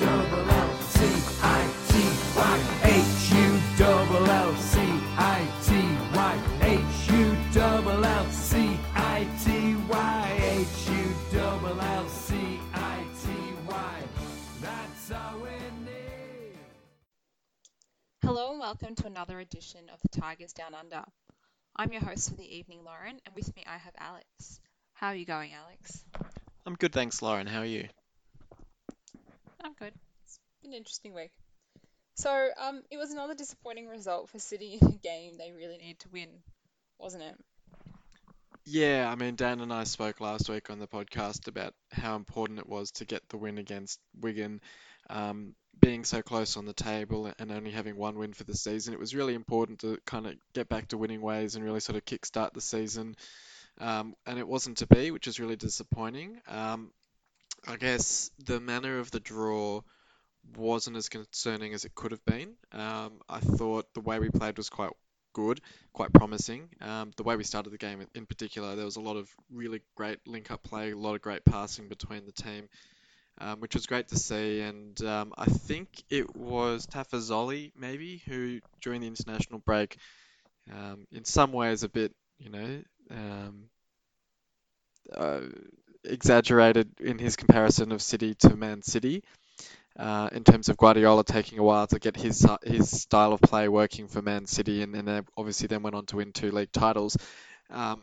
Hullcity. That's all we need. Hello and welcome to another edition of the Tigers Down Under. I'm your host for the evening, Lauren, and with me I have Alex. How are you going, Alex? I'm good, thanks, Lauren. How are you? I'm good. It's been an interesting week. So, it was another disappointing result for City in a game they really need to win, wasn't it? Yeah, I mean, Dan and I spoke last week on the podcast about how important it was to get the win against Wigan. Being so close on the table and only having one win for the season, it was really important to kind of get back to winning ways and really sort of kickstart the season. And it wasn't to be, which is really disappointing. I guess the manner of the draw wasn't as concerning as it could have been. I thought the way we played was quite good, quite promising. The way we started the game in particular, there was a lot of really great link-up play, a lot of great passing between the team, which was great to see. And I think it was Tafazzoli, maybe, who during the international break, in some ways a bit, exaggerated in his comparison of City to Man City, in terms of Guardiola taking a while to get his style of play working for Man City, and then obviously then went on to win two league titles. But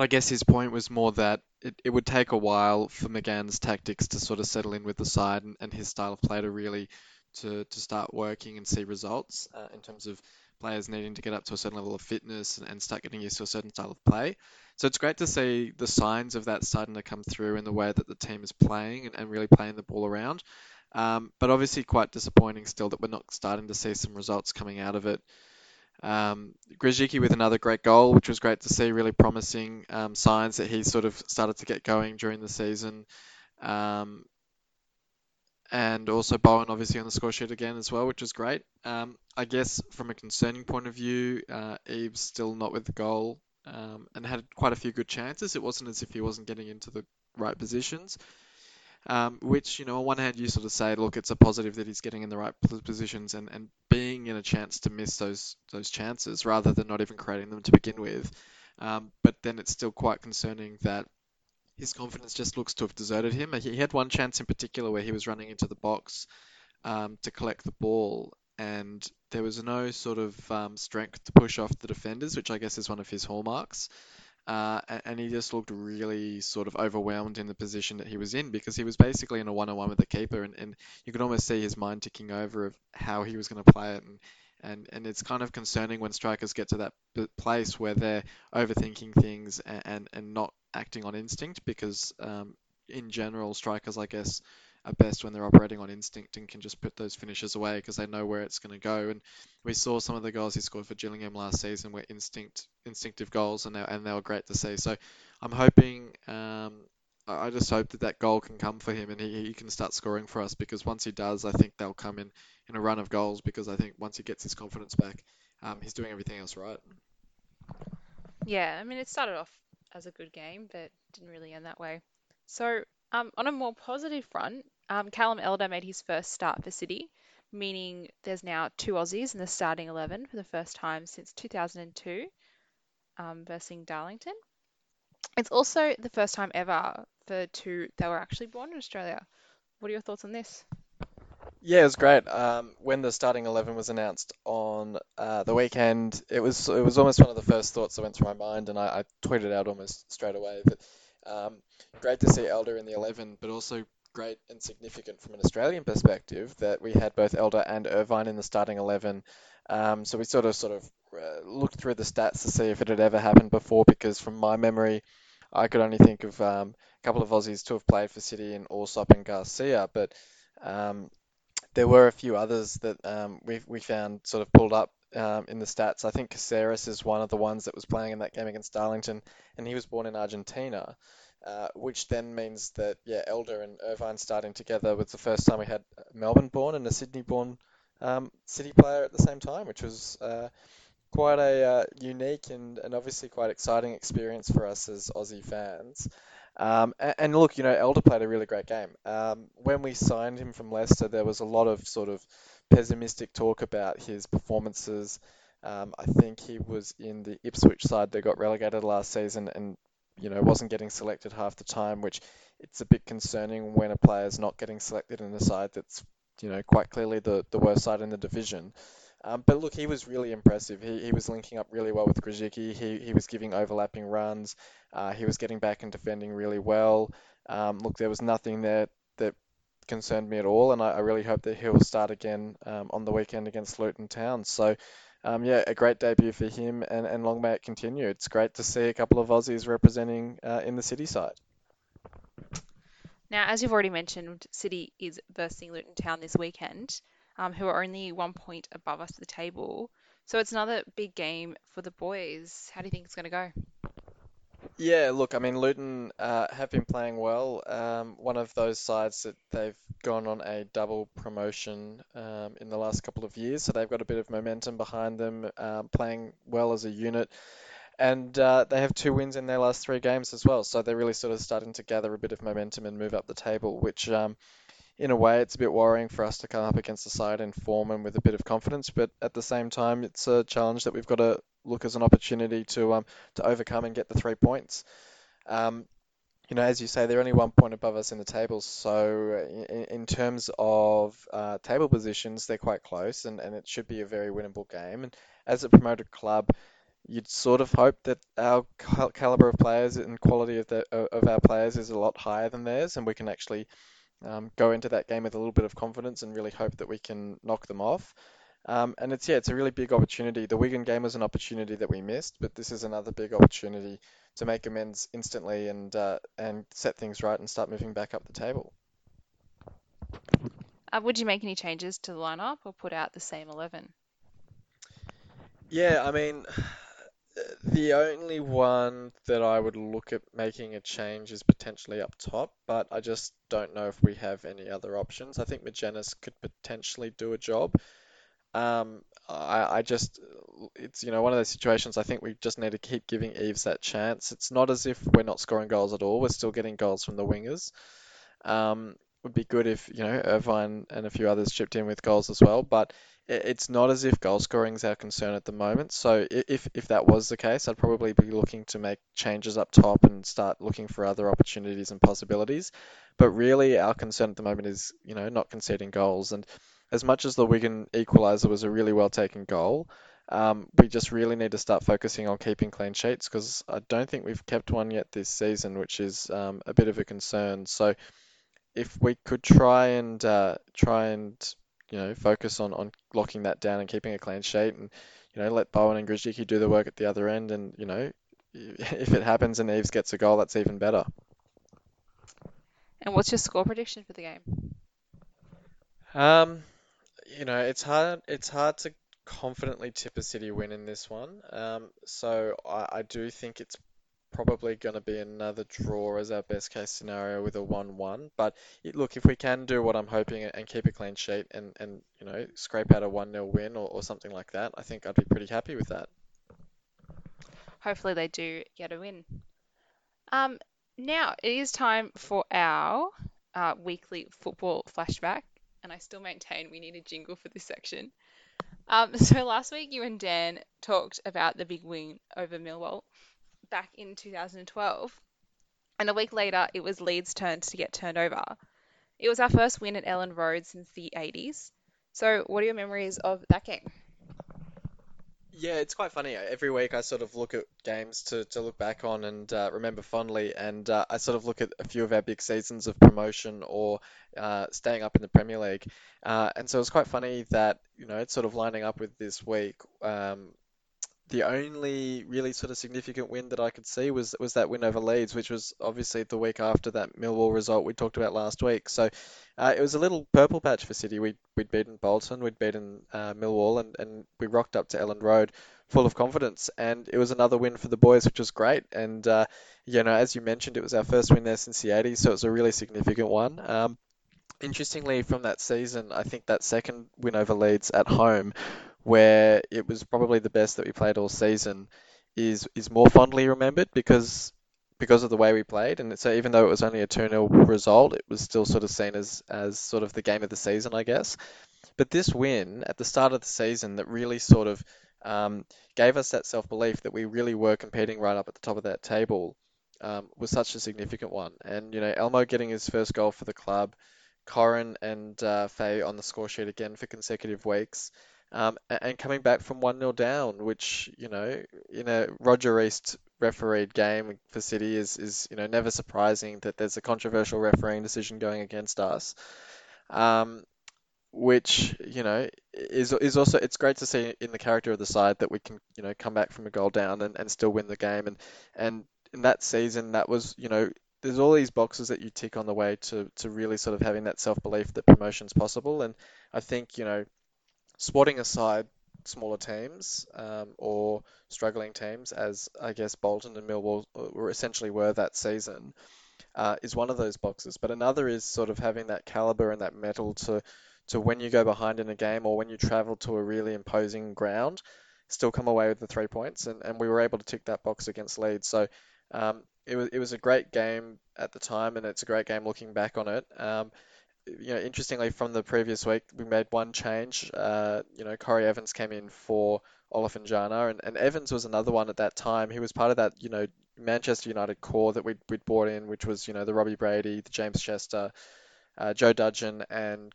I guess his point was more that it would take a while for McGann's tactics to sort of settle in with the side and his style of play to really to start working and see results in terms of players needing to get up to a certain level of fitness and start getting used to a certain style of play. So it's great to see the signs of that starting to come through in the way that the team is playing and really playing the ball around. But obviously quite disappointing still that we're not starting to see some results coming out of it. Grzycki with another great goal, which was great to see, really promising signs that he sort of started to get going during the season. And also Bowen obviously on the score sheet again as well, which was great. I guess from a concerning point of view, Eves still not with the goal and had quite a few good chances. It wasn't as if he wasn't getting into the right positions, which, on one hand you sort of say, look, it's a positive that he's getting in the right positions and being in a chance to miss those chances rather than not even creating them to begin with. But then it's still quite concerning that his confidence just looks to have deserted him. He had one chance in particular where he was running into the box to collect the ball, and there was no sort of strength to push off the defenders, which I guess is one of his hallmarks. And he just looked really sort of overwhelmed in the position that he was in because he was basically in a one-on-one with the keeper, and you could almost see his mind ticking over of how he was going to play it. And it's kind of concerning when strikers get to that place where they're overthinking things and not acting on instinct because, in general, strikers, I guess, are best when they're operating on instinct and can just put those finishes away because they know where it's going to go. And we saw some of the goals he scored for Gillingham last season were instinctive goals, and they were great to see. So I'm hoping... I just hope that goal can come for him and he can start scoring for us, because once he does, I think they'll come in a run of goals, because I think once he gets his confidence back, he's doing everything else right. Yeah, I mean, it started off as a good game, but didn't really end that way. So on a more positive front, Callum Elder made his first start for City, meaning there's now two Aussies in the starting 11 for the first time since 2002, versing Darlington. It's also the first time ever for two that were actually born in Australia. What are your thoughts on this? Yeah, it was great. When the starting 11 was announced on the weekend, it was almost one of the first thoughts that went through my mind, and I tweeted out almost straight away that great to see Elder in the 11, but also great and significant from an Australian perspective that we had both Elder and Irvine in the starting 11. So we sort of looked through the stats to see if it had ever happened before, because from my memory, I could only think of a couple of Aussies to have played for City in Allsop and Garcia, but there were a few others that we found sort of pulled up in the stats. I think Caceres is one of the ones that was playing in that game against Darlington, and he was born in Argentina, which then means that, Elder and Irvine starting together was the first time we had Melbourne-born and a Sydney-born City player at the same time, which was quite a unique and obviously quite exciting experience for us as Aussie fans. And look, you know, Elder played a really great game. When we signed him from Leicester, there was a lot of sort of pessimistic talk about his performances. I think he was in the Ipswich side that got relegated last season and, you know, wasn't getting selected half the time, which it's a bit concerning when a player's not getting selected in a side that's, you know, quite clearly the worst side in the division. But look, he was really impressive. He was linking up really well with Grzycki. He was giving overlapping runs. He was getting back and defending really well. Look, there was nothing there that concerned me at all, and I really hope that he'll start again on the weekend against Luton Town. So, yeah, a great debut for him, and long may it continue. It's great to see a couple of Aussies representing in the City side. Now, as you've already mentioned, City is versing Luton Town this weekend, who are only 1 point above us at the table. So it's another big game for the boys. How do you think it's going to go? Yeah, look, I mean, Luton have been playing well. One of those sides that they've gone on a double promotion in the last couple of years, so they've got a bit of momentum behind them, playing well as a unit. And they have 2 wins in their last 3 games as well, so they're really sort of starting to gather a bit of momentum and move up the table, which... in a way, it's a bit worrying for us to come up against a side in form and with a bit of confidence, but at the same time, it's a challenge that we've got to look as an opportunity to overcome and get the 3 points. You know, as you say, they're only 1 point above us in the table, so in terms of table positions, they're quite close, and it should be a very winnable game. And as a promoted club, you'd sort of hope that our calibre of players and quality of our players is a lot higher than theirs, and we can actually... go into that game with a little bit of confidence and really hope that we can knock them off. And it's a really big opportunity. The Wigan game was an opportunity that we missed, but this is another big opportunity to make amends instantly and set things right and start moving back up the table. Would you make any changes to the lineup or put out the same 11? Yeah, I mean, the only one that I would look at making a change is potentially up top, but I just don't know if we have any other options. I think Magenis could potentially do a job. It's, you know, one of those situations. I think we just need to keep giving Eves that chance. It's not as if we're not scoring goals at all. We're still getting goals from the wingers. Would be good if, you know, Irvine and a few others chipped in with goals as well, but it's not as if goal scoring is our concern at the moment. So if that was the case, I'd probably be looking to make changes up top and start looking for other opportunities and possibilities. But really, our concern at the moment is, you know, not conceding goals. And as much as the Wigan equaliser was a really well-taken goal, we just really need to start focusing on keeping clean sheets, because I don't think we've kept one yet this season, which is a bit of a concern. So if we could try and you know, focus on locking that down and keeping a clean sheet, and, you know, let Bowen and Grzycki do the work at the other end, and, you know, if it happens and Eves gets a goal, that's even better. And what's your score prediction for the game? You know, it's hard to confidently tip a City win in this one. So I do think it's probably going to be another draw as our best case scenario with a 1-1, but look, if we can do what I'm hoping and keep a clean sheet and you know, scrape out a 1-0 win or something like that, I think I'd be pretty happy with that. Hopefully they do get a win. Now it is time for our weekly football flashback, and I still maintain we need a jingle for this section. So last week you and Dan talked about the big win over Millwall back in 2012, and a week later it was Leeds' turn to get turned over. It was our first win at Elland Road since the 80s. So what are your memories of that game? Yeah, it's quite funny. Every week I sort of look at games to look back on and remember fondly, and I sort of look at a few of our big seasons of promotion or staying up in the Premier League, and so it's quite funny that, you know, it's sort of lining up with this week. The only really sort of significant win that I could see was that win over Leeds, which was obviously the week after that Millwall result we talked about last week. So it was a little purple patch for City. We'd beaten Bolton, we'd beaten Millwall, and we rocked up to Elland Road full of confidence. And it was another win for the boys, which was great. And, you know, as you mentioned, it was our first win there since the 80s, so it was a really significant one. Interestingly, from that season, I think that second win over Leeds at home, where it was probably the best that we played all season, is more fondly remembered, because because of the way we played. And so even though it was only a 2-0 result, it was still sort of seen as sort of the game of the season, I guess. But this win at the start of the season that really sort of gave us that self-belief that we really were competing right up at the top of that table was such a significant one. And, you know, Elmo getting his first goal for the club, Corin and Faye on the score sheet again for consecutive weeks, and coming back from 1-0 down, which, you know, in a Roger East refereed game for City is you know, never surprising that there's a controversial refereeing decision going against us, which, you know, is also, it's great to see in the character of the side that we can, you know, come back from a goal down and still win the game. And in that season, that was, you know, there's all these boxes that you tick on the way to really sort of having that self-belief that promotion's possible. And I think, you know, swatting aside smaller teams or struggling teams, as I guess Bolton and Millwall were that season, is one of those boxes. But another is sort of having that calibre and that mettle to when you go behind in a game or when you travel to a really imposing ground, still come away with the 3 points. And we were able to tick that box against Leeds. So it was a great game at the time, and it's a great game looking back on it. You know, interestingly, from the previous week, we made one change. You know, Corey Evans came in for Olof and Jana, and Evans was another one at that time. He was part of that, you know, Manchester United core that we'd brought in, which was, you know, the Robbie Brady, the James Chester, Joe Dudgeon, and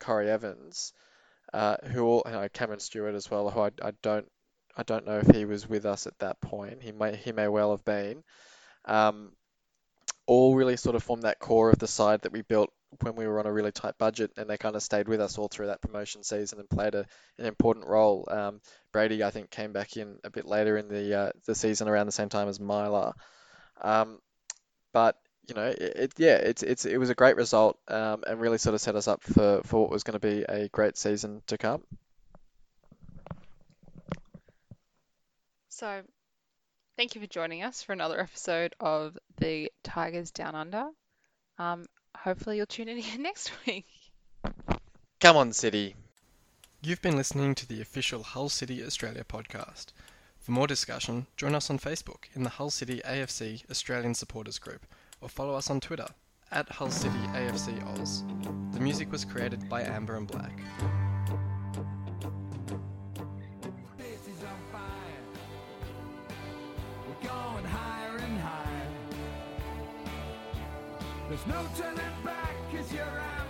Corey Evans, who all, you know, Cameron Stewart as well, who I don't know if he was with us at that point. He may well have been. All really sort of formed that core of the side that we built when we were on a really tight budget, and they kind of stayed with us all through that promotion season and played an important role. Brady, I think, came back in a bit later in the season around the same time as Myler. But, you know, it was a great result and really sort of set us up for what was going to be a great season to come. So, thank you for joining us for another episode of the Tigers Down Under. Hopefully you'll tune in again next week. Come on, City. You've been listening to the official Hull City Australia podcast. For more discussion, join us on Facebook in the Hull City AFC Australian Supporters Group, or follow us on Twitter at Hull City AFC Oz. The music was created by Amber and Black. There's no turning back, 'cause you're out.